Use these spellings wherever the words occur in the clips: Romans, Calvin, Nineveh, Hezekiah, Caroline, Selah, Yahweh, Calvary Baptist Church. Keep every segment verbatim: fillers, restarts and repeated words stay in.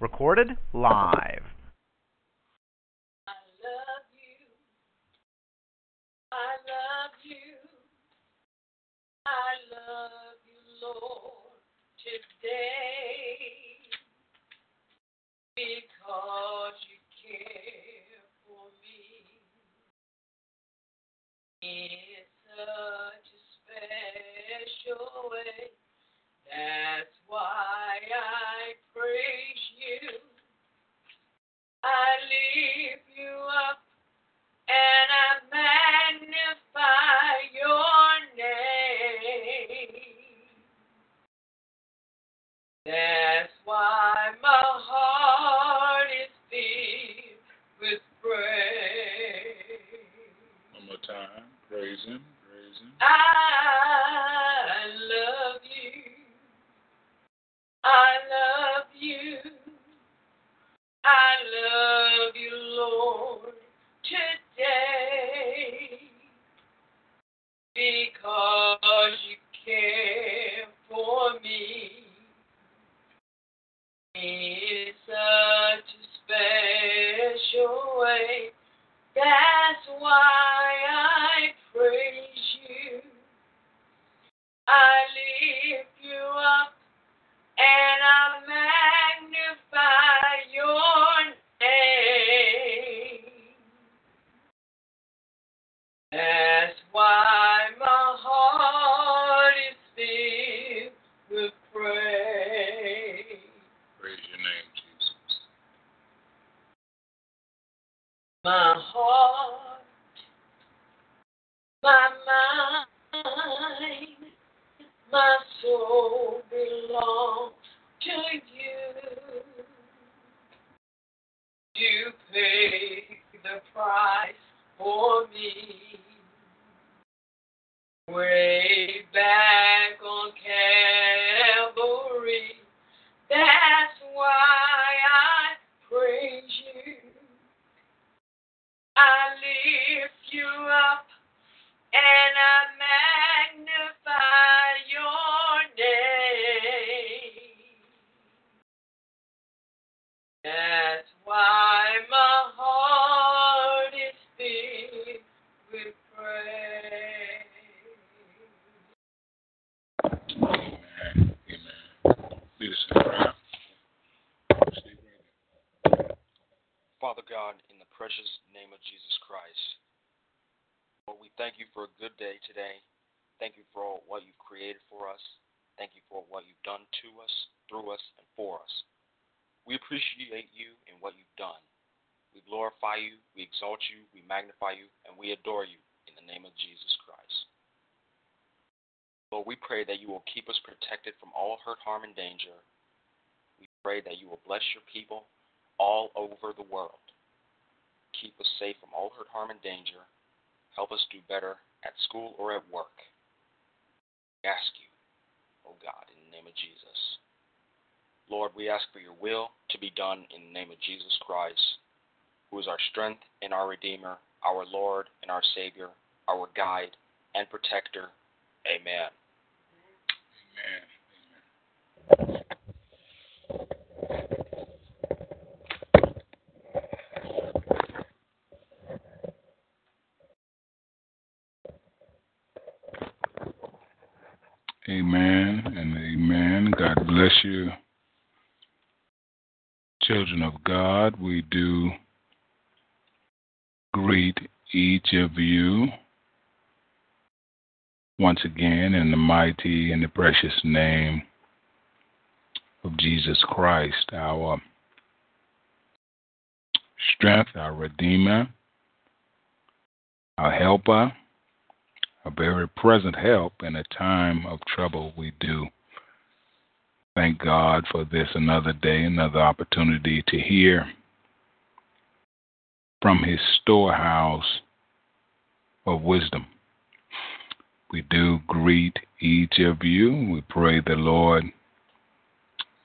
recorded live. I love you. I love you. I love you, Lord, today, because you care for me in such a special way. That's why I praise you. I lift you up and I magnify your name. That's why my heart is filled with praise. One more time. Praise him. Praise him. I love you. I love you, I love you, Lord, today, because you care for me in such a special way. That's why I praise you. I lift you up and I magnify your name. That's why my heart is filled with praise. Praise your name, Jesus. My heart, my mind, my soul belongs to you. You paid the price for me way back on Calvary. That's why I praise you. I lift you up and I magnify your name. That's why my heart is filled with praise. Amen. Amen. Listen, Father God, in the precious name of Jesus Christ, Lord, we thank you for a good day today. Thank you for all what you've created for us. Thank you for what you've done to us, through us, and for us. We appreciate you and what you've done. We glorify you, we exalt you, we magnify you, and we adore you in the name of Jesus Christ. Lord, we pray that you will keep us protected from all hurt, harm, and danger. We pray that you will bless your people all over the world. Keep us safe from all hurt, harm, and danger. Help us do better at school or at work. We ask you, oh God, in the name of Jesus. Lord, we ask for your will to be done in the name of Jesus Christ, who is our strength and our Redeemer, our Lord and our Savior, our guide and protector. Amen. Amen. Amen and amen. God bless you. Children of God, we do greet each of you once again in the mighty and the precious name of Jesus Christ, our strength, our Redeemer, our helper, a very present help in a time of trouble. We do thank God for this another day, another opportunity to hear from his storehouse of wisdom. We do greet each of you. We pray the Lord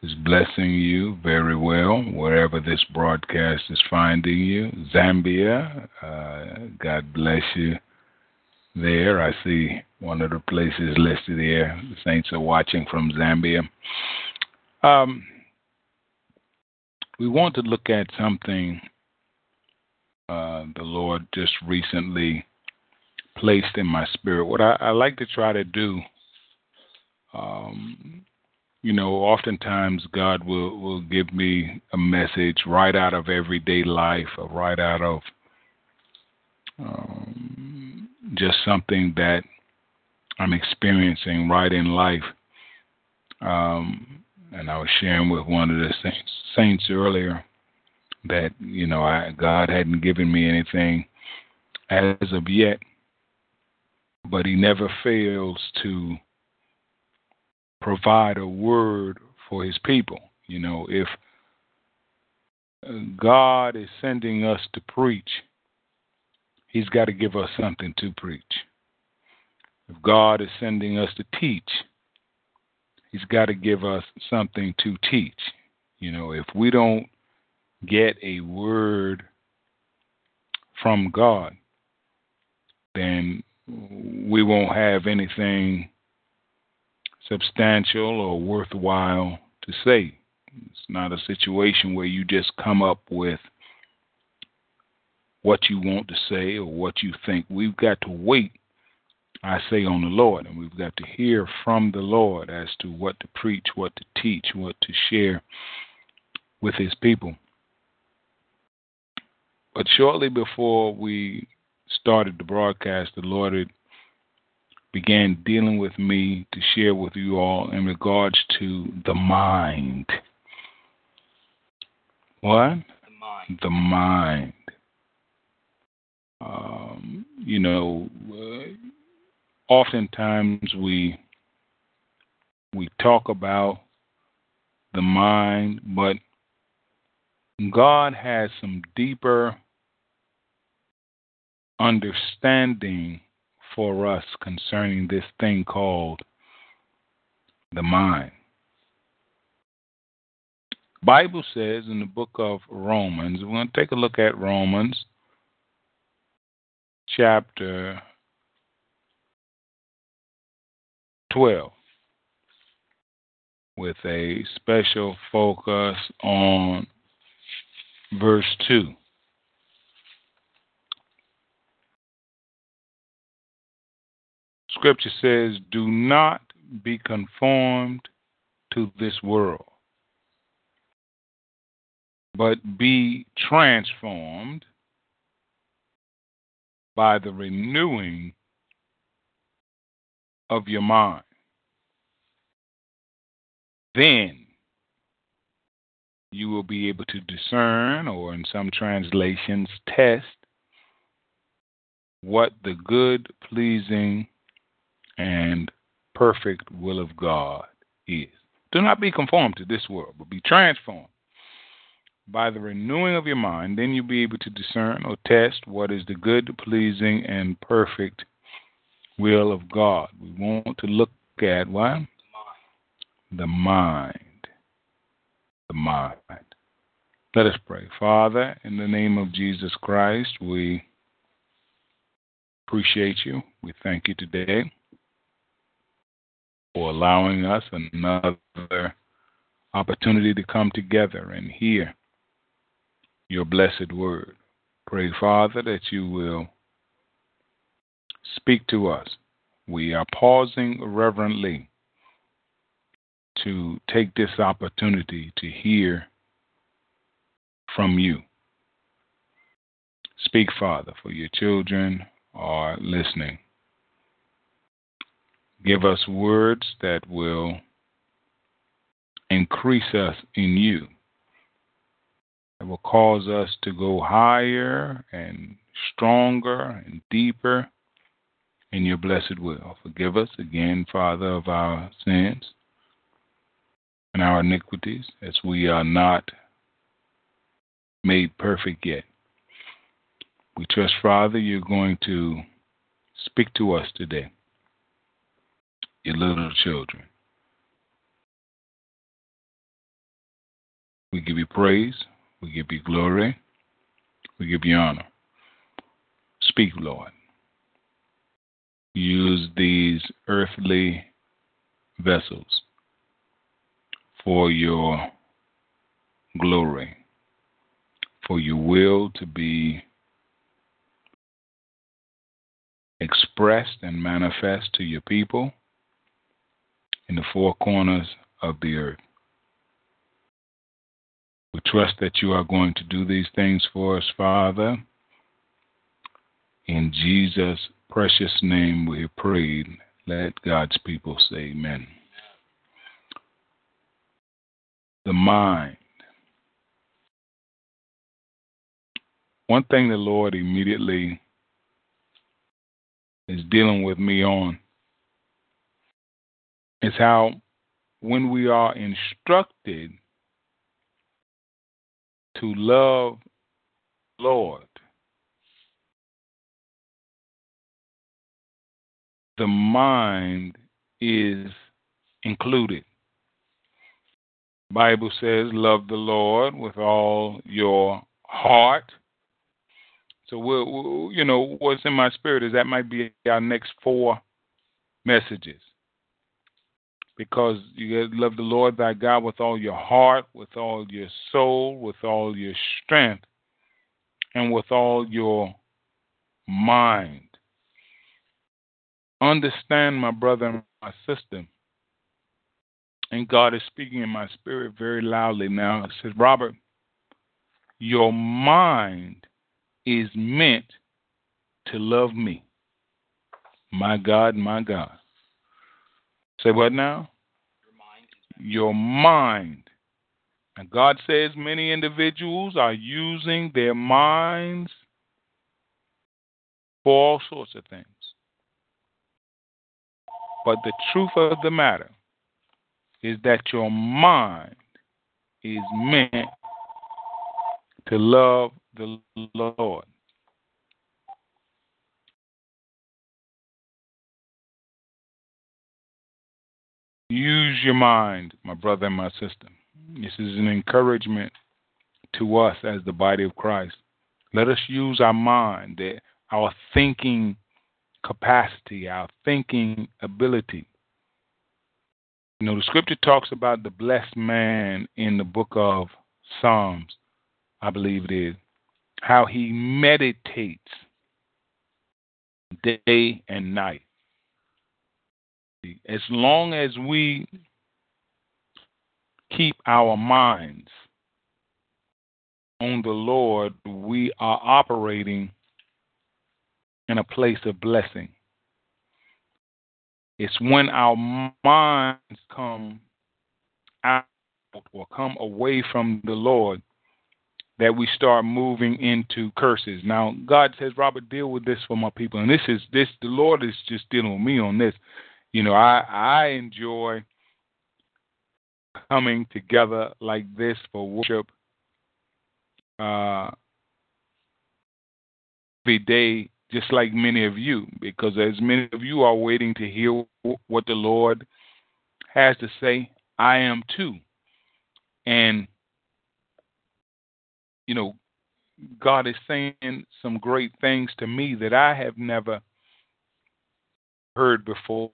is blessing you very well, wherever this broadcast is finding you. Zambia, uh, God bless you. There, I see one of the places listed there. The saints are watching from Zambia. Um, we want to look at something uh, the Lord just recently placed in my spirit. What I, I like to try to do, um, you know, oftentimes God will, will give me a message right out of everyday life or right out of um, just something that I'm experiencing right in life. Um, and I was sharing with one of the saints, saints earlier that, you know, I, God hadn't given me anything as of yet, but he never fails to provide a word for his people. You know, if God is sending us to preach, he's got to give us something to preach. If God is sending us to teach, he's got to give us something to teach. You know, if we don't get a word from God, then we won't have anything substantial or worthwhile to say. It's not a situation where you just come up with what you want to say or what you think. We've got to wait, I say, on the Lord, and we've got to hear from the Lord as to what to preach, what to teach, what to share with his people. But shortly before we started the broadcast, the Lord had began dealing with me to share with you all in regards to the mind. What? The mind. The mind. Um, you know, uh, Oftentimes we we talk about the mind, but God has some deeper understanding for us concerning this thing called the mind. The Bible says in the book of Romans, we're going to take a look at Romans chapter twelve, with a special focus on verse two. Scripture says, "Do not be conformed to this world, but be transformed by the renewing of your mind. Then you will be able to discern," or in some translations, test, "what the good, pleasing, and perfect will of God is." Do not be conformed to this world, but be transformed by the renewing of your mind. Then you'll be able to discern or test what is the good, pleasing, and perfect will of God. We want to look at what? The mind. The mind. Let us pray. Father, in the name of Jesus Christ, we appreciate you. We thank you today for allowing us another opportunity to come together and hear your blessed word. Pray, Father, that you will speak to us. We are pausing reverently to take this opportunity to hear from you. Speak, Father, for your children are listening. Give us words that will increase us in you, that will cause us to go higher and stronger and deeper in your blessed will. Forgive us again, Father, of our sins and our iniquities, as we are not made perfect yet. We trust, Father, you're going to speak to us today, your little children. We give you praise. We give you glory. We give you honor. Speak, Lord. Use these earthly vessels for your glory for your will to be expressed and manifest to your people in the four corners of the earth. We trust that you are going to do these things for us, Father. In Jesus' precious name we pray. Let God's people say amen. The mind. One thing the Lord immediately is dealing with me on is how when we are instructed to love the Lord, the mind is included. The Bible says, love the Lord with all your heart. So, we'll, you know, what's in my spirit is that might be our next four messages. Because you love the Lord thy God with all your heart, with all your soul, with all your strength, and with all your mind. Understand, my brother and my sister, and God is speaking in my spirit very loudly now. It says, Robert, your mind is meant to love me. My God, my God. Say what now? Your mind. Your mind. And God says many individuals are using their minds for all sorts of things. But the truth of the matter is that your mind is meant to love the Lord. Use your mind, my brother and my sister. This is an encouragement to us as the body of Christ. Let us use our mind, our thinking capacity, our thinking ability. You know, the scripture talks about the blessed man in the book of Psalms, I believe it is, how he meditates day and night. As long as we keep our minds on the Lord, we are operating in a place of blessing. It's when our minds come out or come away from the Lord that we start moving into curses. Now, God says, Robert, deal with this for my people. And this is this, the Lord is just dealing with me on this. You know, I, I enjoy coming together like this for worship uh, every day, just like many of you, because as many of you are waiting to hear what the Lord has to say, I am too. And, you know, God is saying some great things to me that I have never heard before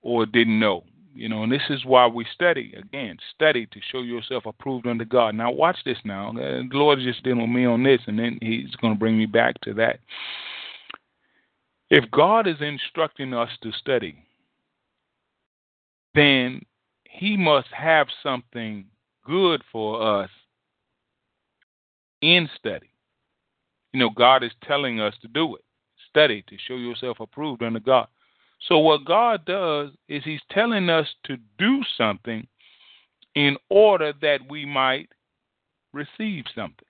or didn't know. You know, and this is why we study, again, study to show yourself approved unto God. Now, watch this now. The Lord is just dealing with me on this, and then he's going to bring me back to that. If God is instructing us to study, then he must have something good for us in study. You know, God is telling us to do it. Study to show yourself approved unto God. So what God does is he's telling us to do something in order that we might receive something.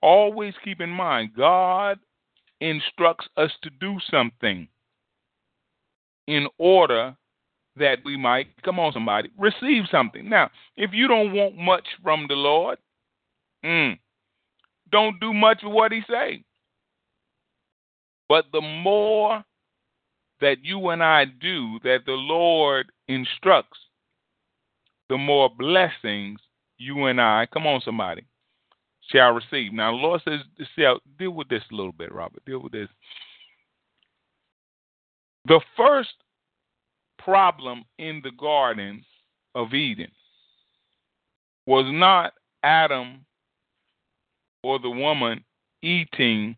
Always keep in mind, God instructs us to do something in order that we might, come on somebody, receive something. Now, if you don't want much from the Lord, mm, don't do much of what he says. But the more that you and I do, that the Lord instructs, the more blessings you and I, come on somebody, shall receive. Now, the Lord says, deal with this a little bit, Robert, deal with this. The first problem in the Garden of Eden was not Adam or the woman eating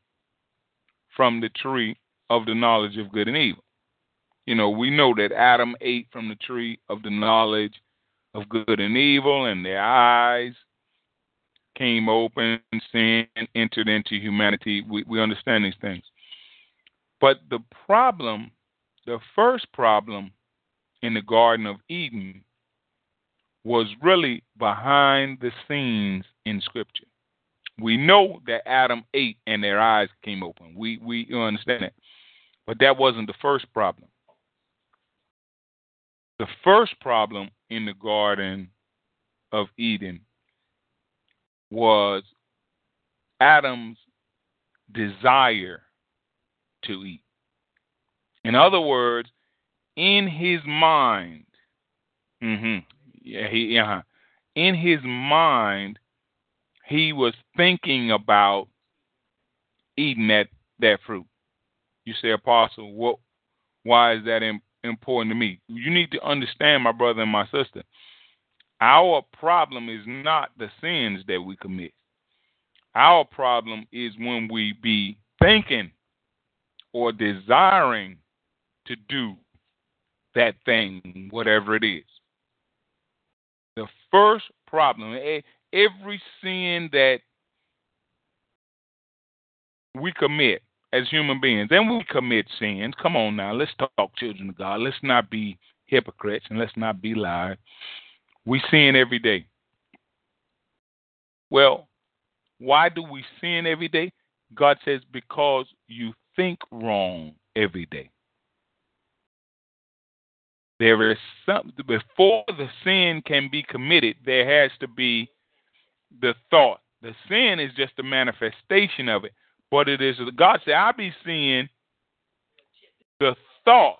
from the tree of the knowledge of good and evil. You know, we know that Adam ate from the tree of the knowledge of good and evil, and their eyes came open, sin entered into humanity. We, we understand these things. But the problem, the first problem in the Garden of Eden was really behind the scenes in Scripture. We know that Adam ate and their eyes came open. We we understand that. But that wasn't the first problem. The first problem in the Garden of Eden was Adam's desire to eat. In other words, in his mind, mm-hmm, yeah, he, uh-huh, in his mind, he was thinking about eating that, that fruit. You say, Apostle, what? Why is that im- important to me? You need to understand, my brother and my sister, our problem is not the sins that we commit. Our problem is when we be thinking or desiring to do that thing, whatever it is. The first problem, every sin that we commit as human beings, and we commit sins. Come on now, let's talk, children of God. Let's not be hypocrites and let's not be liars. We sin every day. Well, why do we sin every day? God says, because you think wrong every day. There is some, before the sin can be committed, there has to be the thought. The sin is just a manifestation of it. But it is, God said, I be seeing the thought,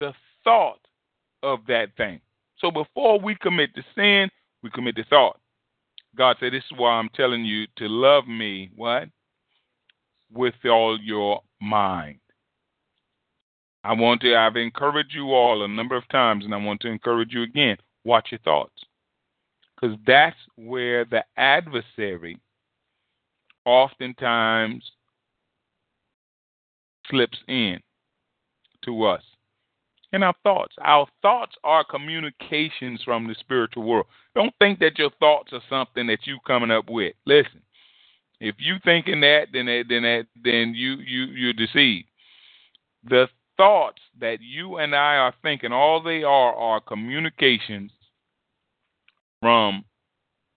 the thought of that thing. So before we commit the sin, we commit the thought. God said, this is why I'm telling you to love me, what? With all your mind. I want to, I've encouraged you all a number of times, and I want to encourage you again. Watch your thoughts. Because that's where the adversary oftentimes slips in to us. And our thoughts. Our thoughts are communications from the spiritual world. Don't think that your thoughts are something that you coming up with. Listen, if you thinking that, then that, then that, then you you you're deceived. The thoughts that you and I are thinking, all they are are communications from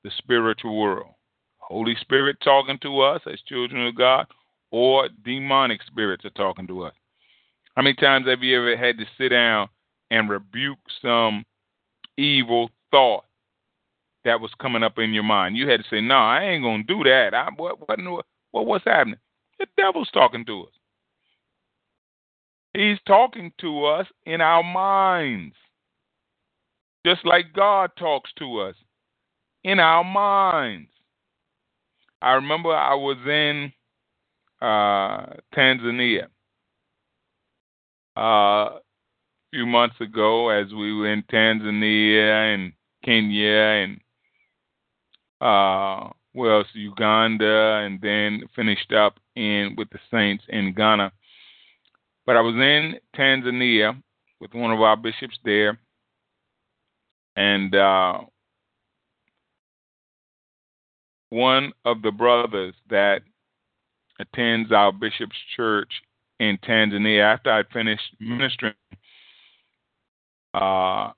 the spiritual world. Holy Spirit talking to us as children of God, or demonic spirits are talking to us. How many times have you ever had to sit down and rebuke some evil thought that was coming up in your mind? You had to say, no, nah, I ain't going to do that. I, what, what, what, what's happening? The devil's talking to us. He's talking to us in our minds, just like God talks to us in our minds. I remember I was in uh, Tanzania uh, a few months ago as we were in Tanzania and Kenya and, uh, well, Uganda, and then finished up in with the Saints in Ghana. But I was in Tanzania with one of our bishops there, and uh one of the brothers that attends our bishop's church in Tanzania, after I finished ministering, uh,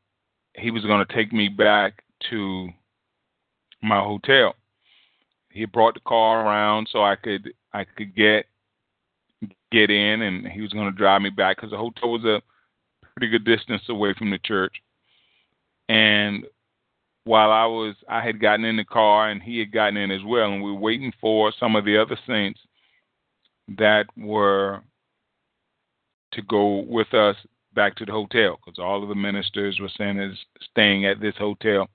he was going to take me back to my hotel. He brought the car around so I could I could get get in, and he was going to drive me back because the hotel was a pretty good distance away from the church. And while I was, I had gotten in the car and he had gotten in as well, and we were waiting for some of the other saints that were to go with us back to the hotel because all of the ministers were saying is staying at this hotel.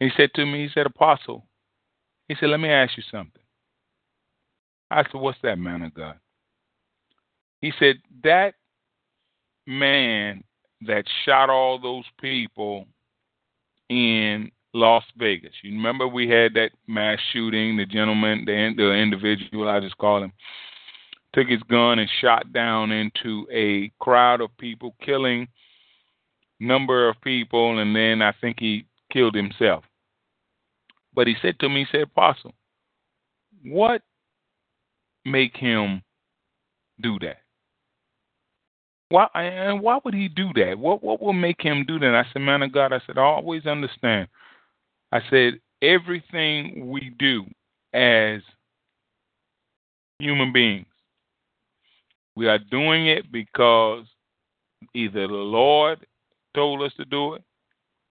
And he said to me, he said, Apostle, he said, let me ask you something. I said, what's that, man of God? He said, that man that shot all those people in Las Vegas. You remember we had that mass shooting, the gentleman, the, the individual, I just called him, took his gun and shot down into a crowd of people, killing number of people, and then I think he killed himself. But he said to me, he said, "Apostle, what make him do that? Why and why would he do that? What what will make him do that?" And I said, "Man of God," I said, "I always understand." I said, "Everything we do as human beings, we are doing it because either the Lord told us to do it,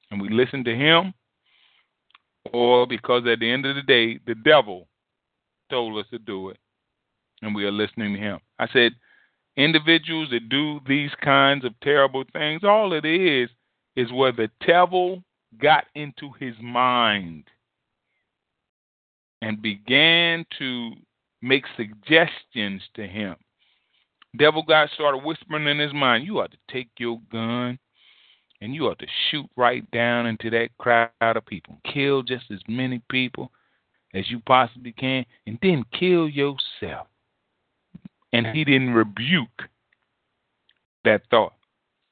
and we listen to him, or because at the end of the day, the devil told us to do it, and we are listening to him." I said, individuals that do these kinds of terrible things, all it is is where the devil got into his mind and began to make suggestions to him. Devil God started whispering in his mind, "You ought to take your gun and you ought to shoot right down into that crowd of people. Kill just as many people as you possibly can, and then kill yourself." And he didn't rebuke that thought.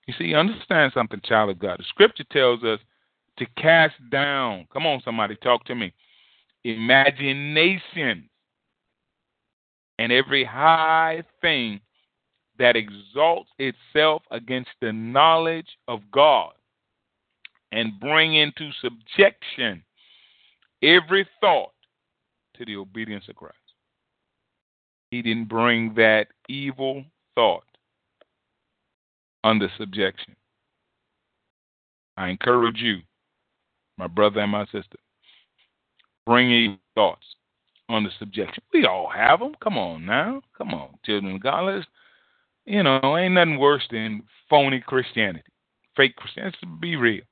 You see, understand something, child of God. The scripture tells us to cast down, come on somebody, talk to me, imaginations and every high thing that exalts itself against the knowledge of God, and bring into subjection every thought to the obedience of Christ. He didn't bring that evil thought under subjection. I encourage you, my brother and my sister, bring evil thoughts under subjection. We all have them. Come on now. Come on, children of God. Let's, You know, ain't nothing worse than phony Christianity, fake Christianity. Be real.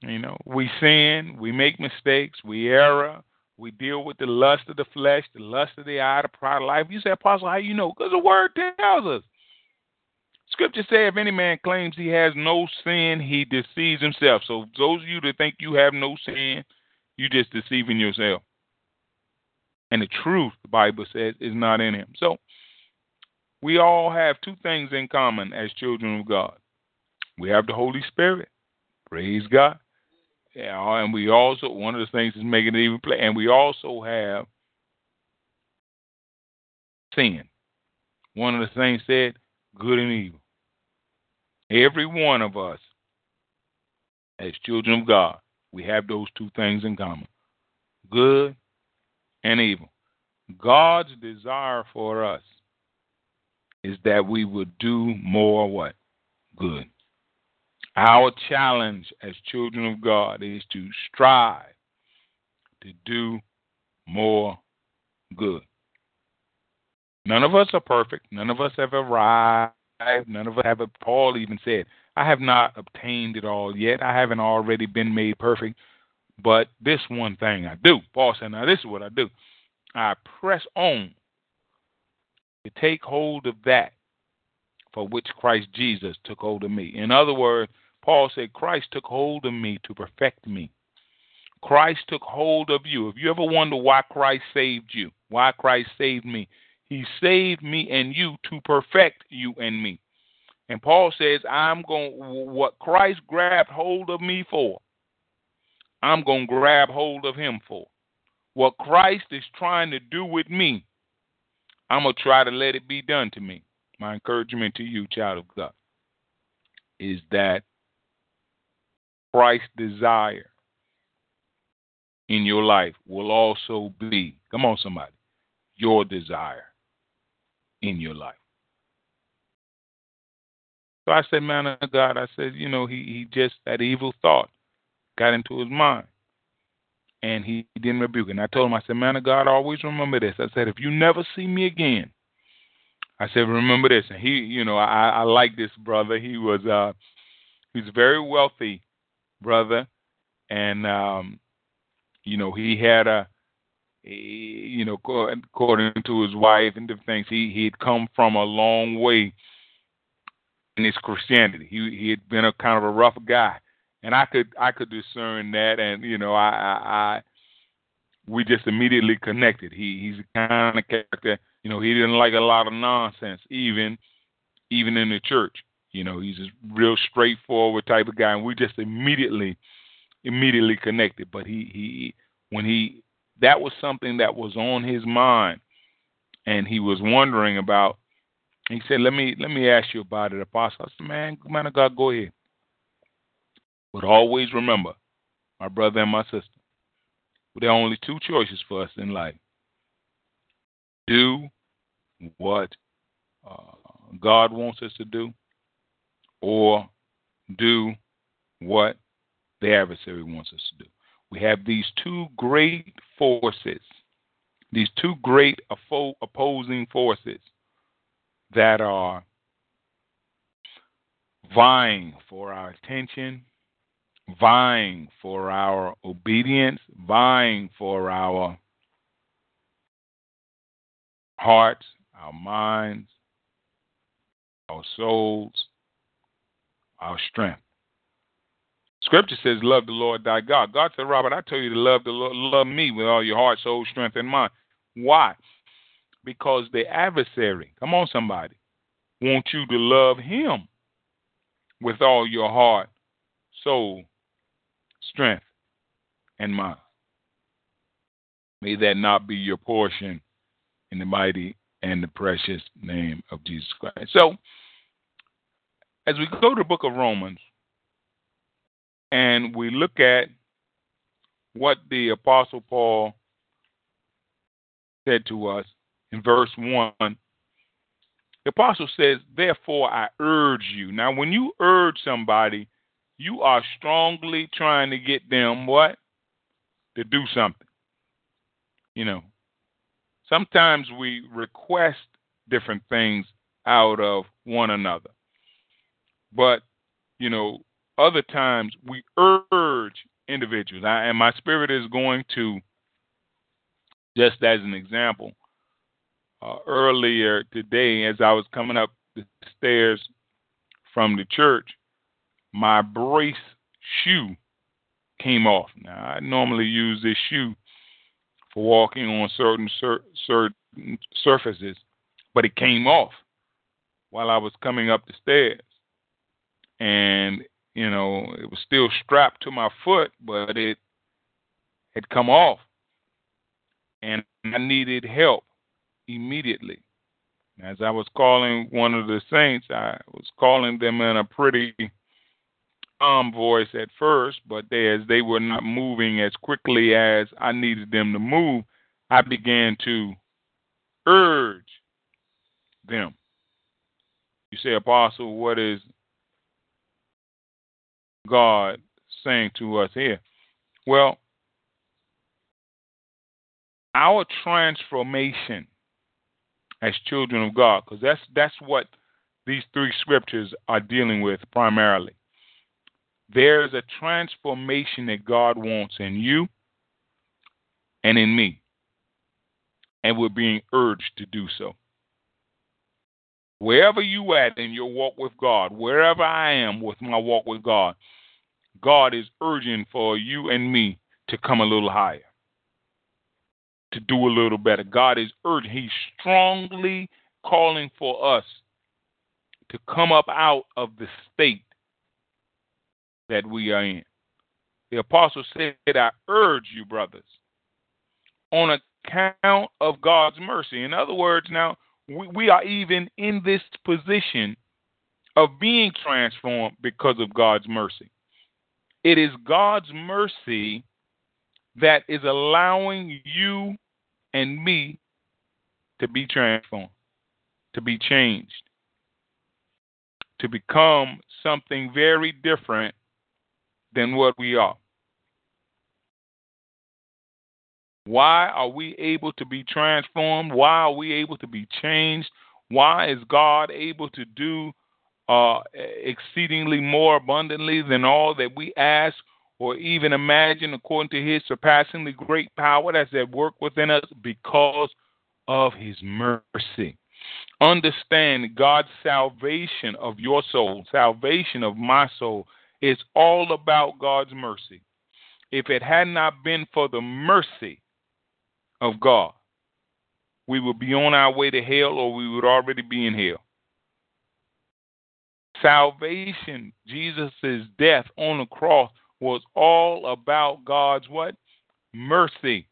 You know, we sin, we make mistakes, we err, we deal with the lust of the flesh, the lust of the eye, the pride of life. You say, "Apostle, how you know?" Because the word tells us. Scripture says, if any man claims he has no sin, he deceives himself. So those of you that think you have no sin, you're just deceiving yourself. And the truth, the Bible says, is not in him. So we all have two things in common as children of God. We have the Holy Spirit. Praise God. Yeah, and we also, one of the things is making it even play. And we also have sin. One of the things said, good and evil. Every one of us, as children of God, we have those two things in common. Good and evil. God's desire for us is that we would do more what? Good. Our challenge as children of God is to strive to do more good. None of us are perfect. None of us have arrived. None of us have, Paul even said, "I have not obtained it all yet. I haven't already been made perfect. But this one thing I do." Paul said, now this is what I do. I press on to take hold of that for which Christ Jesus took hold of me. In other words, Paul said, Christ took hold of me to perfect me. Christ took hold of you. If you ever wonder why Christ saved you, why Christ saved me, he saved me and you to perfect you and me. And Paul says, I'm going, what Christ grabbed hold of me for, I'm going to grab hold of him for. What Christ is trying to do with me, I'm going to try to let it be done to me. My encouragement to you, child of God, is that Christ's desire in your life will also be, come on somebody, your desire in your life. So I said, man of God, I said, you know, he, he just, that evil thought got into his mind. And he didn't rebuke it. And I told him, I said, man of God, always remember this. I said, if you never see me again, I said, remember this. And he, you know, I, I like this brother. He was, uh, he was a very wealthy brother. And, um, you know, he had a, you know, according to his wife and different things, he, he had come from a long way in his Christianity. He, he had been a kind of a rough guy. And I could I could discern that, and you know, I, I, I we just immediately connected. He he's the kind of character, you know, he didn't like a lot of nonsense, even even in the church. You know, he's a real straightforward type of guy, and we just immediately immediately connected. But he he when he that was something that was on his mind, and he was wondering about. He said, "Let me let me ask you about it, Apostle." I said, "Man, man of God, go ahead. But always remember, my brother and my sister, there are only two choices for us in life: do what uh, God wants us to do, or do what the adversary wants us to do." We have these two great forces, these two great opposing forces that are vying for our attention, vying for our obedience, vying for our hearts, our minds, our souls, our strength. Scripture says, love the Lord thy God. God said, Robert, I tell you to love the Lord, love me with all your heart, soul, strength, and mind. Why? Because the adversary, come on somebody, wants you to love him with all your heart, soul, strength, and mind. May that not be your portion in the mighty and the precious name of Jesus Christ. So, as we go to the book of Romans, and we look at what the Apostle Paul said to us in verse one. The Apostle says, therefore I urge you. Now, when you urge somebody, you are strongly trying to get them what? To do something. You know, sometimes we request different things out of one another. But, you know, other times we urge individuals. I, and my spirit is going to, just as an example, uh, earlier today as I was coming up the stairs from the church, my brace shoe came off. Now, I normally use this shoe for walking on certain sur- certain surfaces, but it came off while I was coming up the stairs. And you know, it was still strapped to my foot, but it had come off. And I needed help immediately. As I was calling one of the saints, I was calling them in a pretty calm voice at first, but they, as they were not moving as quickly as I needed them to move, I began to urge them. You say, Apostle, what is God saying to us here? Well, our transformation as children of God, because that's that's what these three scriptures are dealing with primarily. There's a transformation that God wants in you and in me, and we're being urged to do so. Wherever you at in your walk with God, wherever I am with my walk with God, God is urging for you and me to come a little higher, to do a little better. God is urging. He's strongly calling for us to come up out of the state that we are in. The apostle said, I urge you, brothers, on account of God's mercy. In other words, now, we are even in this position of being transformed because of God's mercy. It is God's mercy that is allowing you and me to be transformed, to be changed, to become something very different than what we are. Why are we able to be transformed? Why are we able to be changed? Why is God able to do uh, exceedingly more abundantly than all that we ask or even imagine according to his surpassingly great power that's at work within us? Because of his mercy. Understand God's salvation of your soul, salvation of my soul It's all about God's mercy. If it had not been for the mercy of God, we would be on our way to hell, or we would already be in hell. Salvation, Jesus' death on the cross, was all about God's what? Mercy.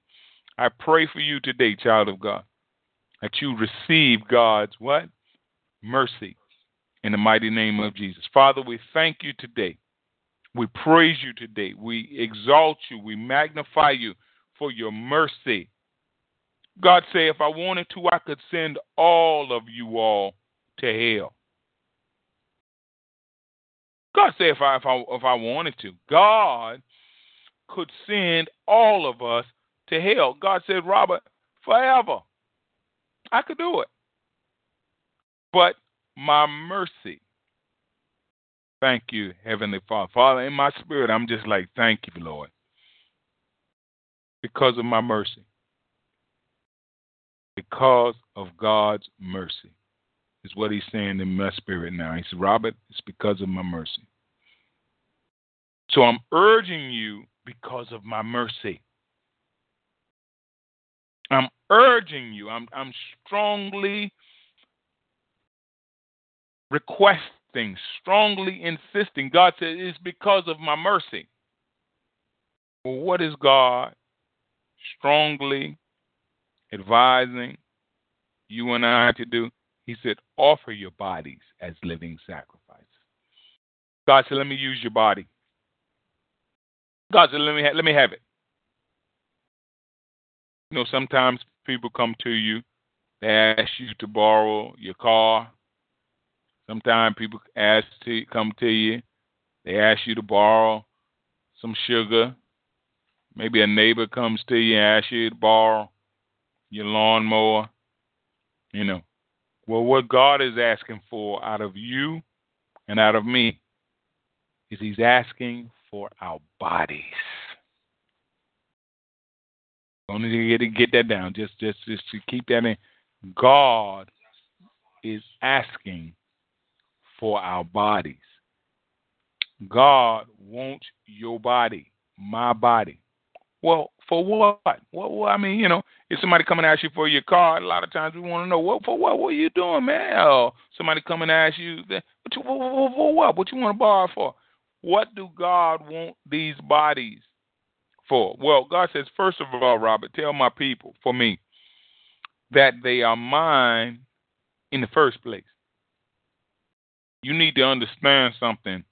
I pray for you today, child of God, that you receive God's what? Mercy. In the mighty name of Jesus. Father, we thank you today. We praise you today. We exalt you. We magnify you for your mercy. God said, if I wanted to, I could send all of you all to hell. God said, if I, if I, if I wanted to, God could send all of us to hell. God said, Robert, forever. I could do it. But my mercy. Thank you, Heavenly Father. Father, in my spirit, I'm just like, thank you, Lord, because of my mercy. Because of God's mercy is what he's saying in my spirit now. He said, Robert, it's because of my mercy. So I'm urging you, because of my mercy. I'm urging you. I'm, I'm strongly requesting, strongly insisting. God said, it's because of my mercy. Well, what is God strongly advising you and I to do? He said, offer your bodies as living sacrifices. God said, let me use your body. God said, let me, ha- let me have it. You know, sometimes people come to you, they ask you to borrow your car. Sometimes people ask to come to you, they ask you to borrow some sugar. Maybe a neighbor comes to you and asks you to borrow your lawnmower, you know. Well, what God is asking for out of you and out of me is he's asking for our bodies. Only to get, get that down, just, just, just to keep that in. God is asking for our bodies. God wants your body, my body. Well, for what? Well, I mean, you know, if somebody come and ask you for your car, a lot of times we want to know, well, for what? What are you doing, man? Or somebody come and ask you, what you, for, for, for what? What you want to borrow for? What do God want these bodies for? Well, God says, first of all, Robert, tell my people, for me, that they are mine in the first place. You need to understand something,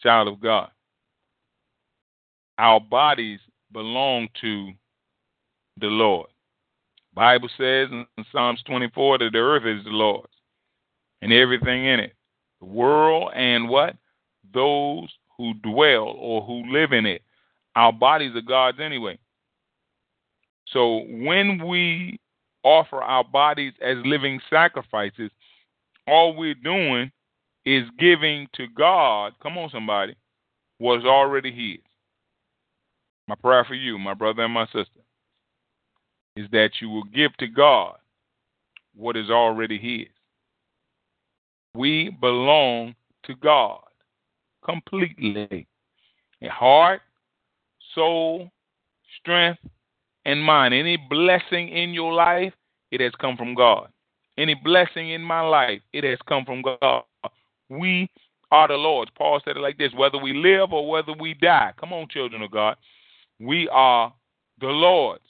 child of God. Our bodies belong to the Lord. Bible says in Psalms twenty-four that the earth is the Lord's and everything in it. The world and what? Those who dwell or who live in it. Our bodies are God's anyway. So when we offer our bodies as living sacrifices, all we're doing is giving to God, come on somebody, what's already his. My prayer for you, my brother and my sister, is that you will give to God what is already his. We belong to God completely. In heart, soul, strength, and mind. Any blessing in your life, it has come from God. Any blessing in my life, it has come from God. We are the Lord's. Paul said it like this, whether we live or whether we die. Come on, children of God. We are the Lord's.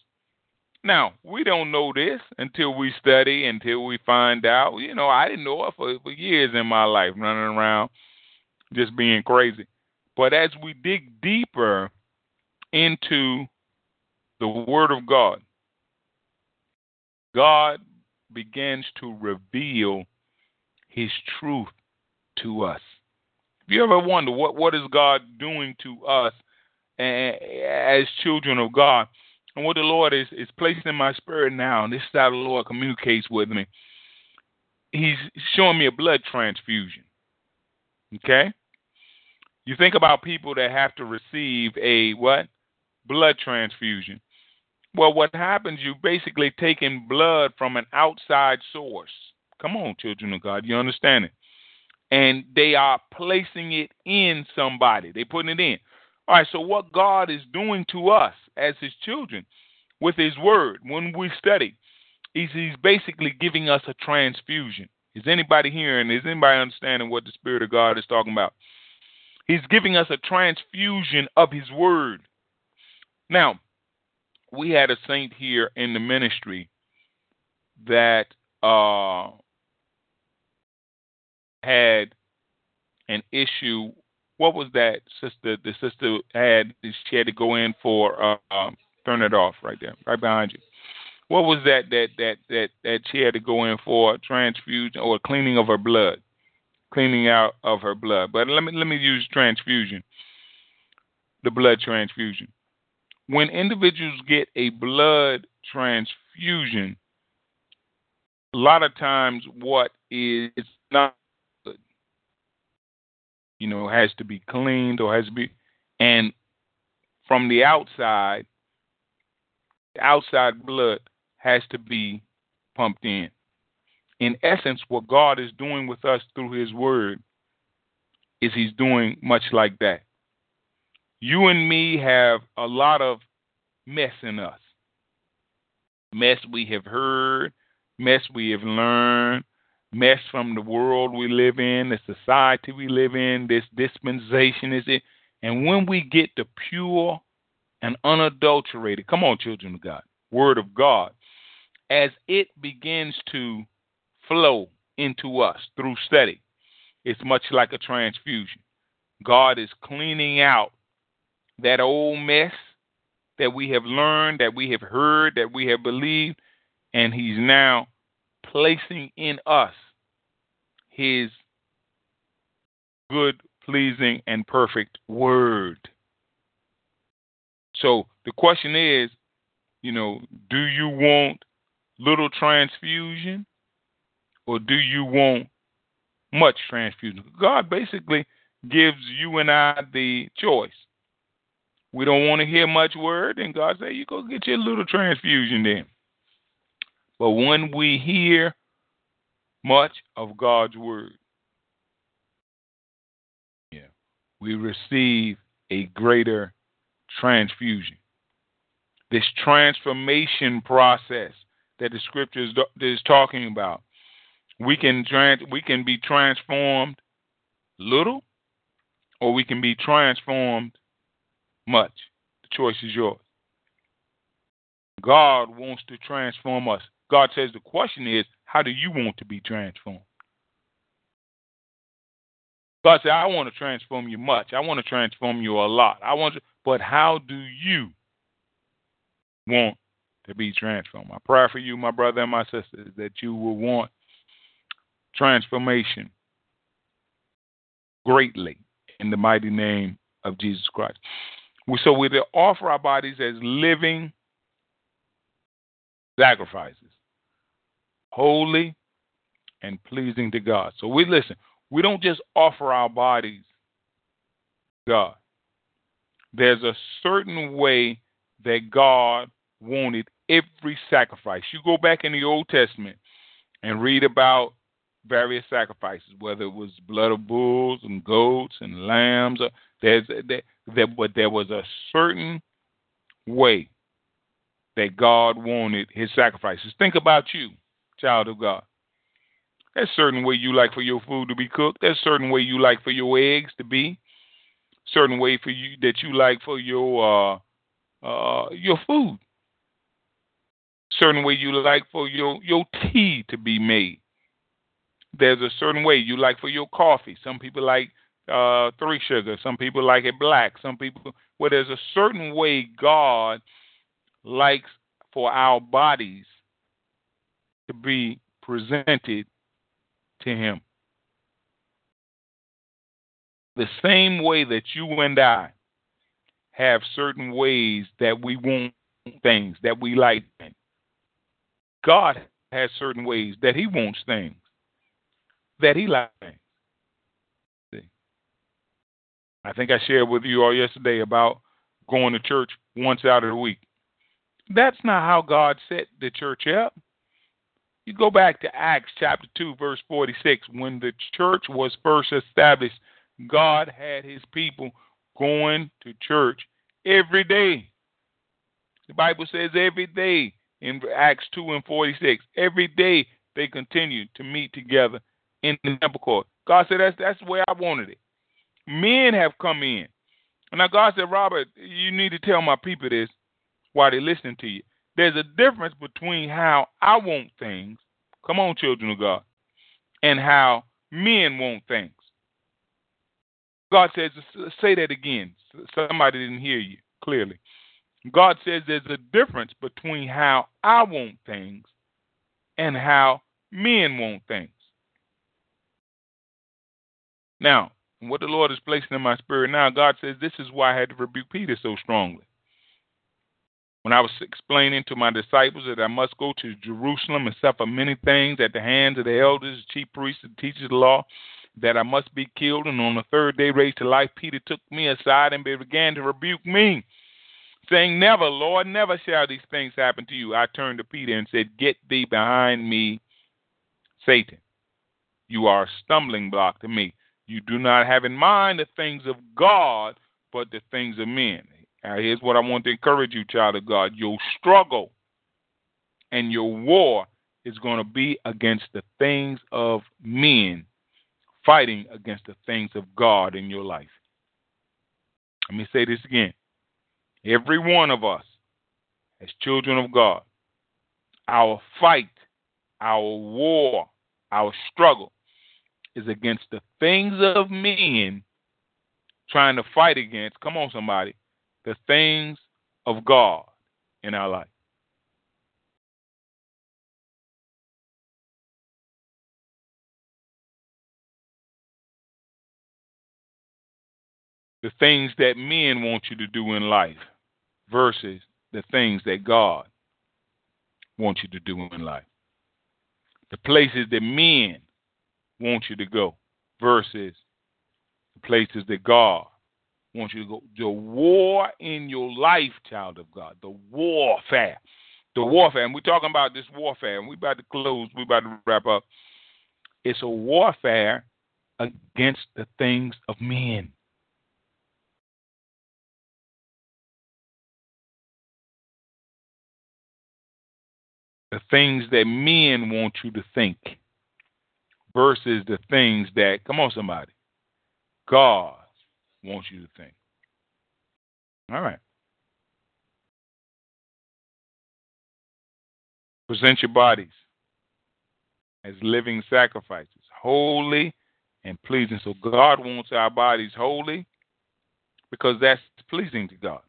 Now, we don't know this until we study, until we find out. You know, I didn't know it for, for years in my life, running around just being crazy. But as we dig deeper into the Word of God, God begins to reveal his truth to us. If you ever wonder what, what is God doing to us as children of God, and what the Lord is, is placing in my spirit now, and this is how the Lord communicates with me. He's showing me a blood transfusion. Okay? You think about people that have to receive a what? Blood transfusion. Well, what happens, you basically taking blood from an outside source. Come on, children of God, you understand it. and they are placing it in somebody. They're putting it in. All right, so what God is doing to us as his children with his word when we study is he's basically giving us a transfusion. Is anybody hearing? Is anybody understanding what the Spirit of God is talking about? He's giving us a transfusion of his word. Now, we had a saint here in the ministry that uh, had an issue. What was that, sister? The sister had, she had to go in for, uh, um, turn it off right there, right behind you. What was that that, that, that that she had to go in for? A transfusion or a cleaning of her blood, cleaning out of her blood. But let me, let me use transfusion, the blood transfusion. When individuals get a blood transfusion, a lot of times what is not good, you know, has to be cleaned or has to be, and from the outside, the outside blood has to be pumped in. In essence, what God is doing with us through his word is he's doing much like that. You and me have a lot of mess in us. Mess we have heard, mess we have learned, mess from the world we live in, the society we live in, this dispensation is it. And when we get the pure and unadulterated, come on, children of God, word of God, as it begins to flow into us through study, it's much like a transfusion. God is cleaning out that old mess that we have learned, that we have heard, that we have believed, and he's now placing in us his good, pleasing, and perfect word. So the question is, you know, do you want little transfusion or do you want much transfusion? God basically gives you and I the choice. We don't want to hear much word, and God say, you go get your little transfusion then. But when we hear much of God's word, yeah, we receive a greater transfusion. This transformation process that the scripture is, is talking about, we can trans, we can be transformed little, or we can be transformed much. The choice is yours. God wants to transform us. God says the question is, how do you want to be transformed? God said, I want to transform you much. I want to transform you a lot. I want to, but how do you want to be transformed? I pray for you, my brother and my sisters, that you will want transformation greatly in the mighty name of Jesus Christ. So we offer our bodies as living sacrifices, holy and pleasing to God. So we listen, we don't just offer our bodies to God. There's a certain way that God wanted every sacrifice. You go back in the Old Testament and read about various sacrifices, whether it was blood of bulls and goats and lambs. There's there, there, but there was a certain way that God wanted his sacrifices. Think about you, child of God. There's a certain way you like for your food to be cooked. There's a certain way you like for your eggs to be. Certain way for you that you like for your uh, uh, your food. Certain way you like for your your tea to be made. There's a certain way you like for your coffee. Some people like uh, three sugar. Some people like it black. Some people, well, there's a certain way God likes for our bodies to be presented to him. The same way that you and I have certain ways that we want things, that we like things. God has certain ways that he wants things, that he likes things. See? I think I shared with you all yesterday about going to church once out of the week. That's not how God set the church up. You go back to Acts chapter two, verse forty-six. When the church was first established, God had his people going to church every day. The Bible says every day in Acts two and forty-six. Every day they continued to meet together in the temple court. God said, that's, that's the way I wanted it. Men have come in. And now God said, Robert, you need to tell my people this while they're listening to you. There's a difference between how I want things, come on, children of God, and how men want things. God says, say that again. Somebody didn't hear you clearly. God says there's a difference between how I want things and how men want things. Now, what the Lord is placing in my spirit now, God says this is why I had to rebuke Peter so strongly. When I was explaining to my disciples that I must go to Jerusalem and suffer many things at the hands of the elders, chief priests, and teachers of the law, that I must be killed, and on the third day raised to life, Peter took me aside and began to rebuke me, saying, never, Lord, never shall these things happen to you. I turned to Peter and said, get thee behind me, Satan. You are a stumbling block to me. You do not have in mind the things of God, but the things of men. Now, here's what I want to encourage you, child of God. Your struggle and your war is going to be against the things of men, fighting against the things of God in your life. Let me say this again. Every one of us, as children of God, our fight, our war, our struggle is against the things of men, trying to fight against, come on, somebody, the things of God in our life. The things that men want you to do in life versus the things that God wants you to do in life. The places that men want you to go versus the places that God want you to go. The war in your life, child of God. The warfare. The warfare. And we're talking about this warfare. And we're about to close. We're about to wrap up. It's a warfare against the things of men. The things that men want you to think versus the things that, come on, somebody, God wants you to think. All right. Present your bodies as living sacrifices, holy and pleasing. So God wants our bodies holy because that's pleasing to God.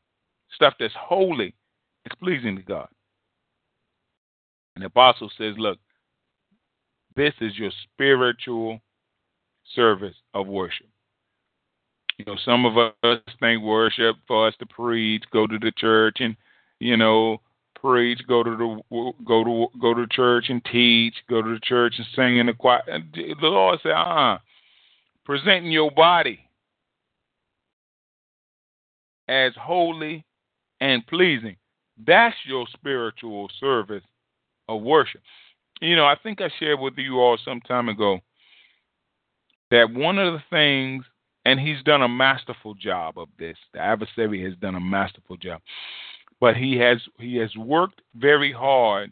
Stuff that's holy is pleasing to God. And the apostle says, look, this is your spiritual service of worship. You know, some of us think worship for us to preach, go to the church, and you know, preach, go to the go to go to church and teach, go to the church and sing in the choir. And the Lord said, "Uh, presenting your body as holy and pleasing. That's your spiritual service of worship." You know, I think I shared with you all some time ago that one of the things. And he's done a masterful job of this. The adversary has done a masterful job. But he has he has worked very hard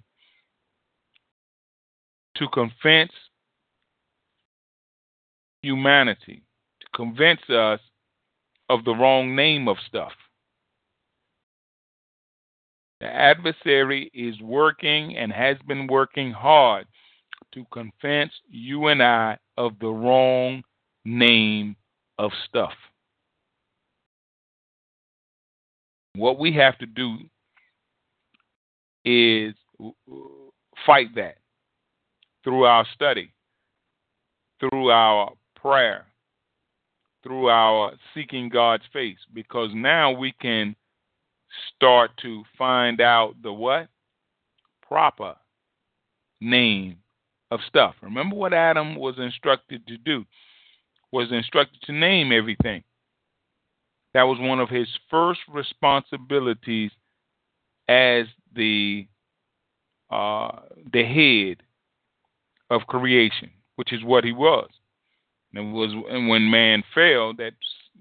to convince humanity, to convince us of the wrong name of stuff. The adversary is working and has been working hard to convince you and I of the wrong name of stuff. What we have to do is fight that through our study, through our prayer, through our seeking God's face, because now we can start to find out the what? Proper name of stuff. Remember what Adam was instructed to do. was instructed to name everything. That was one of his first responsibilities as the uh, the head of creation, which is what he was. And it was, and when man fell, that,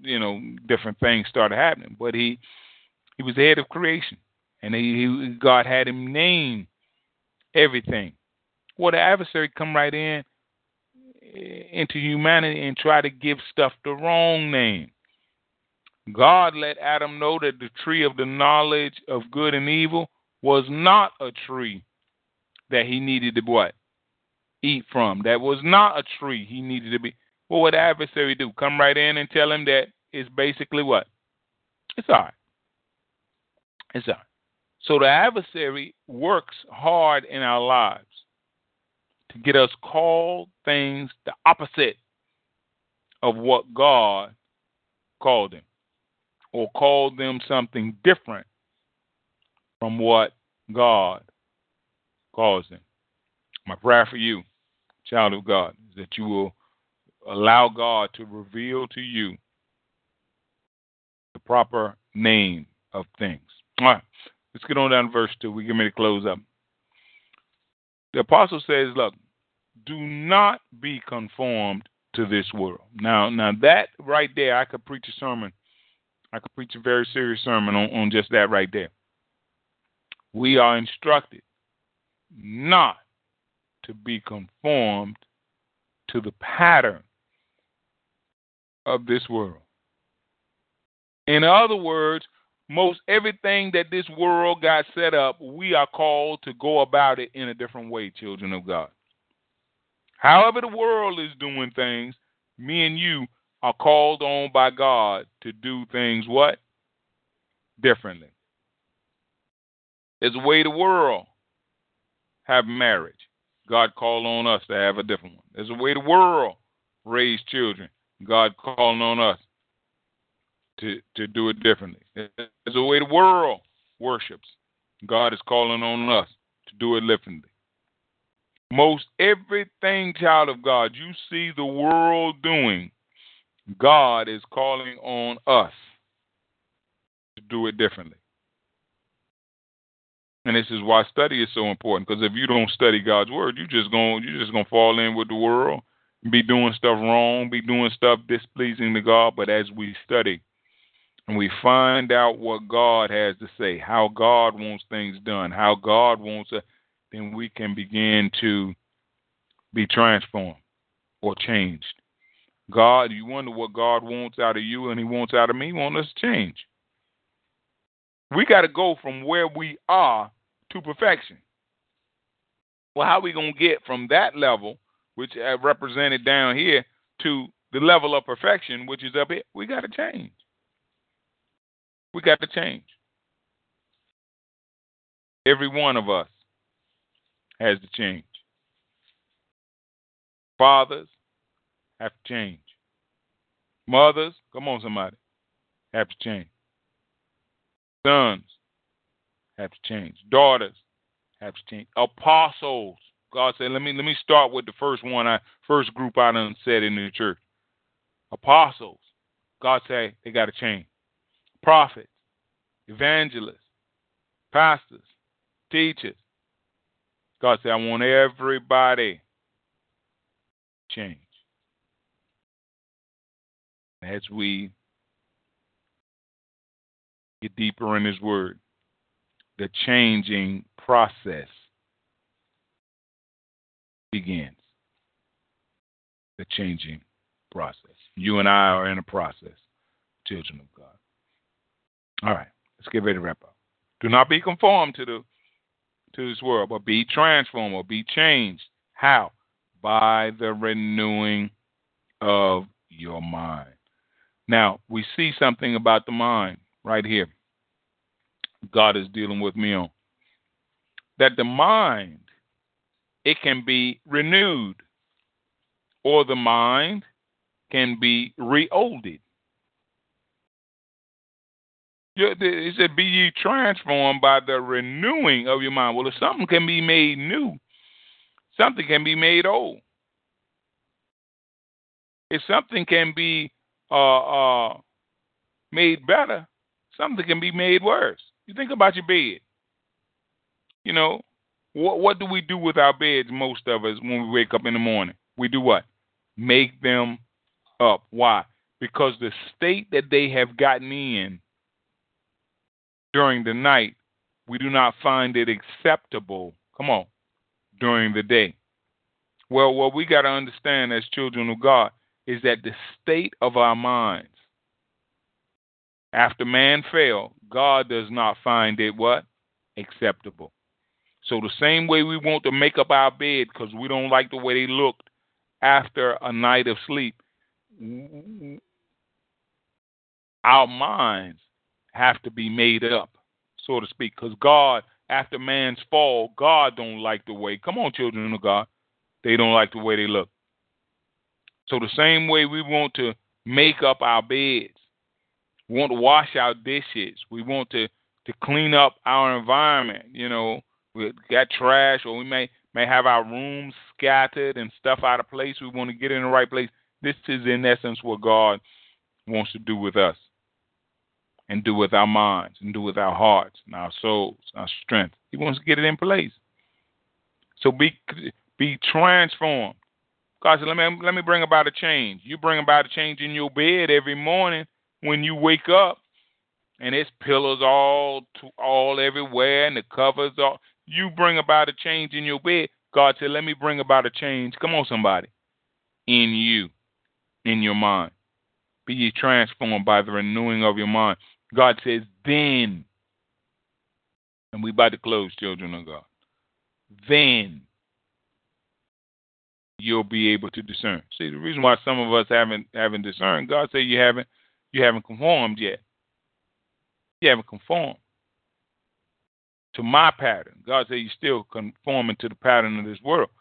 you know, different things started happening. But he he was the head of creation, and he, he, God had him name everything. Well, the adversary come right in into humanity and try to give stuff the wrong name. God let Adam know that the tree of the knowledge of good and evil was not a tree that he needed to what? Eat from. That was not a tree he needed to be. Well, what would the adversary do? Come right in and tell him that it's basically what? It's all right. It's all right. So the adversary works hard in our lives to get us called things the opposite of what God called them, or called them something different from what God calls them. My prayer for you, child of God, is that you will allow God to reveal to you the proper name of things. All right, let's get on down to verse two. We get ready to close up. The apostle says, look, do not be conformed to this world. Now, now that right there, I could preach a sermon. I could preach a very serious sermon on, on just that right there. We are instructed not to be conformed to the pattern of this world. In other words, most everything that this world got set up, we are called to go about it in a different way, children of God. However the world is doing things, me and you are called on by God to do things what? Differently. There's a way the world have marriage. God called on us to have a different one. There's a way the world raise children. God calling on us to, to do it differently. There's a way the world worships. God is calling on us to do it differently. Most everything, child of God, you see the world doing, God is calling on us to do it differently. And this is why study is so important, because if you don't study God's word, you just going you just gonna fall in with the world, be doing stuff wrong, be doing stuff displeasing to God. But as we study and we find out what God has to say, how God wants things done, how God wants us, then we can begin to be transformed or changed. God, you wonder what God wants out of you and He wants out of me. He wants us to change. We got to go from where we are to perfection. Well, how are we going to get from that level, which I represented down here, to the level of perfection, which is up here? We got to change. We got to change. Every one of us has to change. Fathers have to change. Mothers, come on somebody, have to change. Sons have to change. Daughters have to change. Apostles. God said, let me let me start with the first one, I first group I done said in the church. Apostles. God said they got to change. Prophets, evangelists, pastors, teachers. God said, I want everybody to change. As we get deeper in His word, the changing process begins. The changing process. You and I are in a process, children of God. All right, let's get ready to wrap up. Do not be conformed to the to this world, but be transformed or be changed. How? By the renewing of your mind. Now, we see something about the mind right here. God is dealing with me on that. The mind, it can be renewed, or the mind can be reolded. He said, be ye transformed by the renewing of your mind. Well, if something can be made new, something can be made old. If something can be uh, uh, made better, something can be made worse. You think about your bed. You know, What, what do we do with our beds, most of us, when we wake up in the morning? We do what? Make them up. Why? Because the state that they have gotten in during the night, we do not find it acceptable, come on, during the day. Well, what we got to understand as children of God is that the state of our minds, after man fell, God does not find it what? Acceptable. So the same way we want to make up our bed because we don't like the way they looked after a night of sleep, our minds have to be made up, so to speak, because God, after man's fall, God don't like the way, come on, children of God, they don't like the way they look. So the same way we want to make up our beds, we want to wash our dishes, we want to, to clean up our environment, you know, we got trash, or we may, may have our rooms scattered and stuff out of place. We want to get in the right place. This is, in essence, what God wants to do with us and do with our minds and do with our hearts and our souls, our strength. He wants to get it in place. So be be transformed. God said, let me, let me bring about a change. You bring about a change in your bed every morning when you wake up, and it's pillows all to, all everywhere and the covers all. You bring about a change in your bed. God said, let me bring about a change. Come on, somebody. In you, in your mind. Be ye transformed by the renewing of your mind. God says, then. And we about to close, children of God. Then you'll be able to discern. See, the reason why some of us haven't haven't discerned, God said you haven't you haven't conformed yet. You haven't conformed to my pattern. God said you're still conforming to the pattern of this world.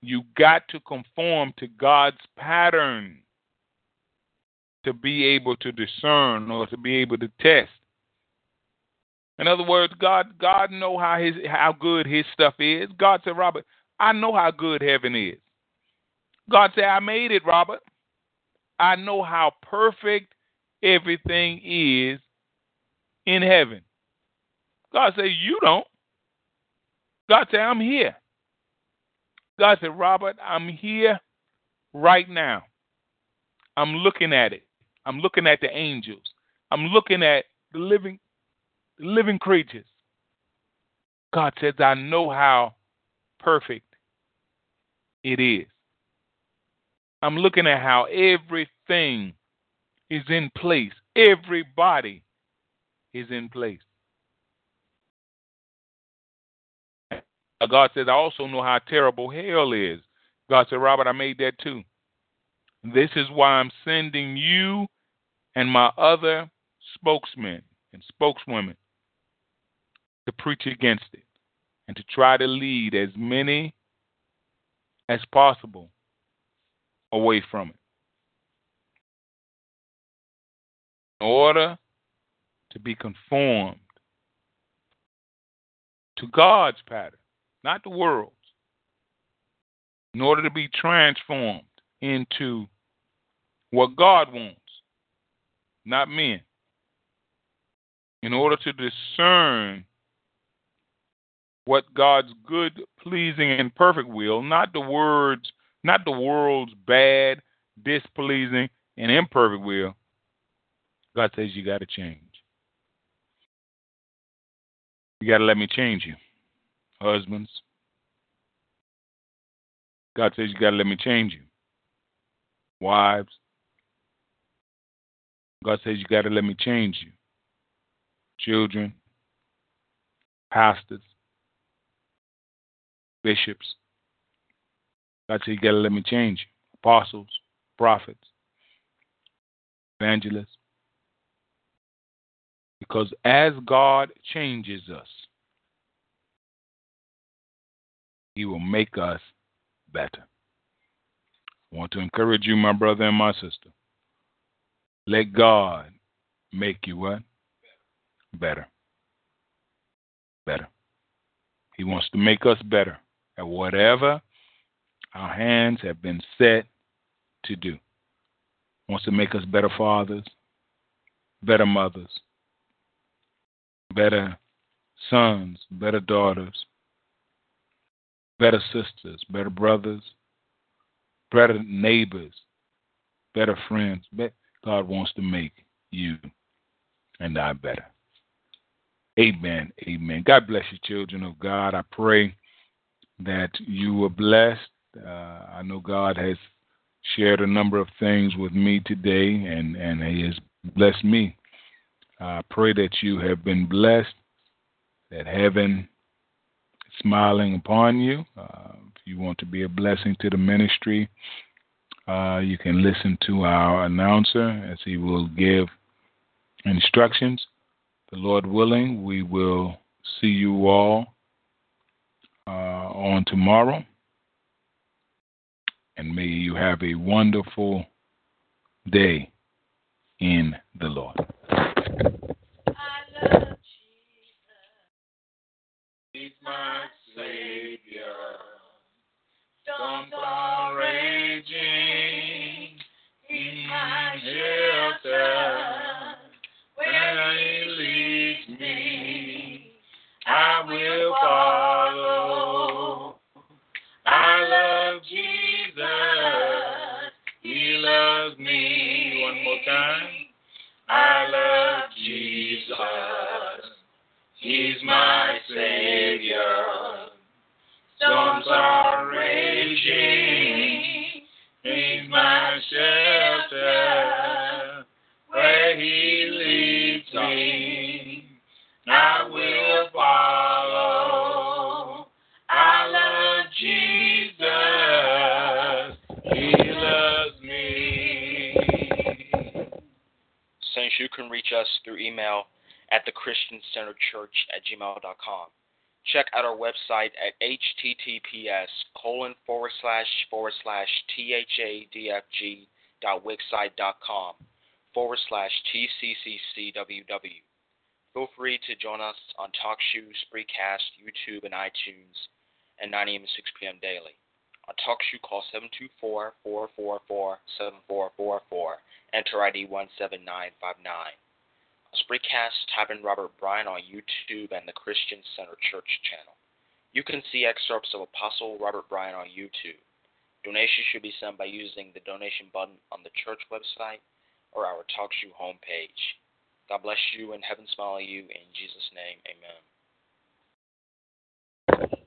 You got to conform to God's pattern to be able to discern or to be able to test. In other words, God God know how his how good his stuff is. God said, Robert, I know how good heaven is. God said, I made it, Robert. I know how perfect everything is in heaven. God said, you don't. God said, I'm here. God said, Robert, I'm here right now. I'm looking at it. I'm looking at the angels. I'm looking at the living, the living creatures. God says, I know how perfect it is. I'm looking at how everything is in place. Everybody is in place. God says, I also know how terrible hell is. God said, Robert, I made that too. This is why I'm sending you and my other spokesmen and spokeswomen to preach against it and to try to lead as many as possible away from it. In order to be conformed to God's pattern, not the world's, in order to be transformed into what God wants, not men, in order to discern what God's good, pleasing, and perfect will, not the words, not the world's bad, displeasing, and imperfect will. God says you got to change. You got to let me change you, husbands. God says you got to let me change you, wives. God says you got to let me change you, children, pastors, bishops. God says you got to let me change you, apostles, prophets, evangelists. Because as God changes us, He will make us better. I want to encourage you, my brother and my sister. Let God make you what? Better. Better. He wants to make us better at whatever our hands have been set to do. He wants to make us better fathers, better mothers, better sons, better daughters, better sisters, better brothers, better neighbors, better friends. God wants to make you and I better. Amen. Amen. God bless you, children of God. I pray that you were blessed. Uh, I know God has shared a number of things with me today, and, and he has blessed me. I uh, pray that you have been blessed, that heaven is smiling upon you. Uh, if you want to be a blessing to the ministry, uh, you can listen to our announcer as he will give instructions. The Lord willing, we will see you all uh, on tomorrow. And may you have a wonderful day in the Lord. I love Jesus. He's my Savior. Don't go raging. He's my shelter. Where he leads me, I will follow. I love Jesus. He loves me. One more time. I love Jesus. He's my Savior. Storms are raging. He's my shelter. Where he leads me, I will follow. I love Jesus. Saints, you can reach us through email at the christian center church at gmail dot com. Check out our website at https colon forward slash forward slash thadfg dot wixsite.com forward slash tcccww. Feel free to join us on TalkShoe, Spreecast, YouTube, and iTunes at nine a.m. and six p.m. daily. On TalkShoe, call seven two four, four four four, seven four four four, enter I D one seven nine five nine. On Spreecast, type in Robert Bryan on YouTube and the Christian Center Church channel. You can see excerpts of Apostle Robert Bryan on YouTube. Donations should be sent by using the donation button on the church website or our TalkShoe homepage. God bless you and heaven smile on you. In Jesus' name, amen.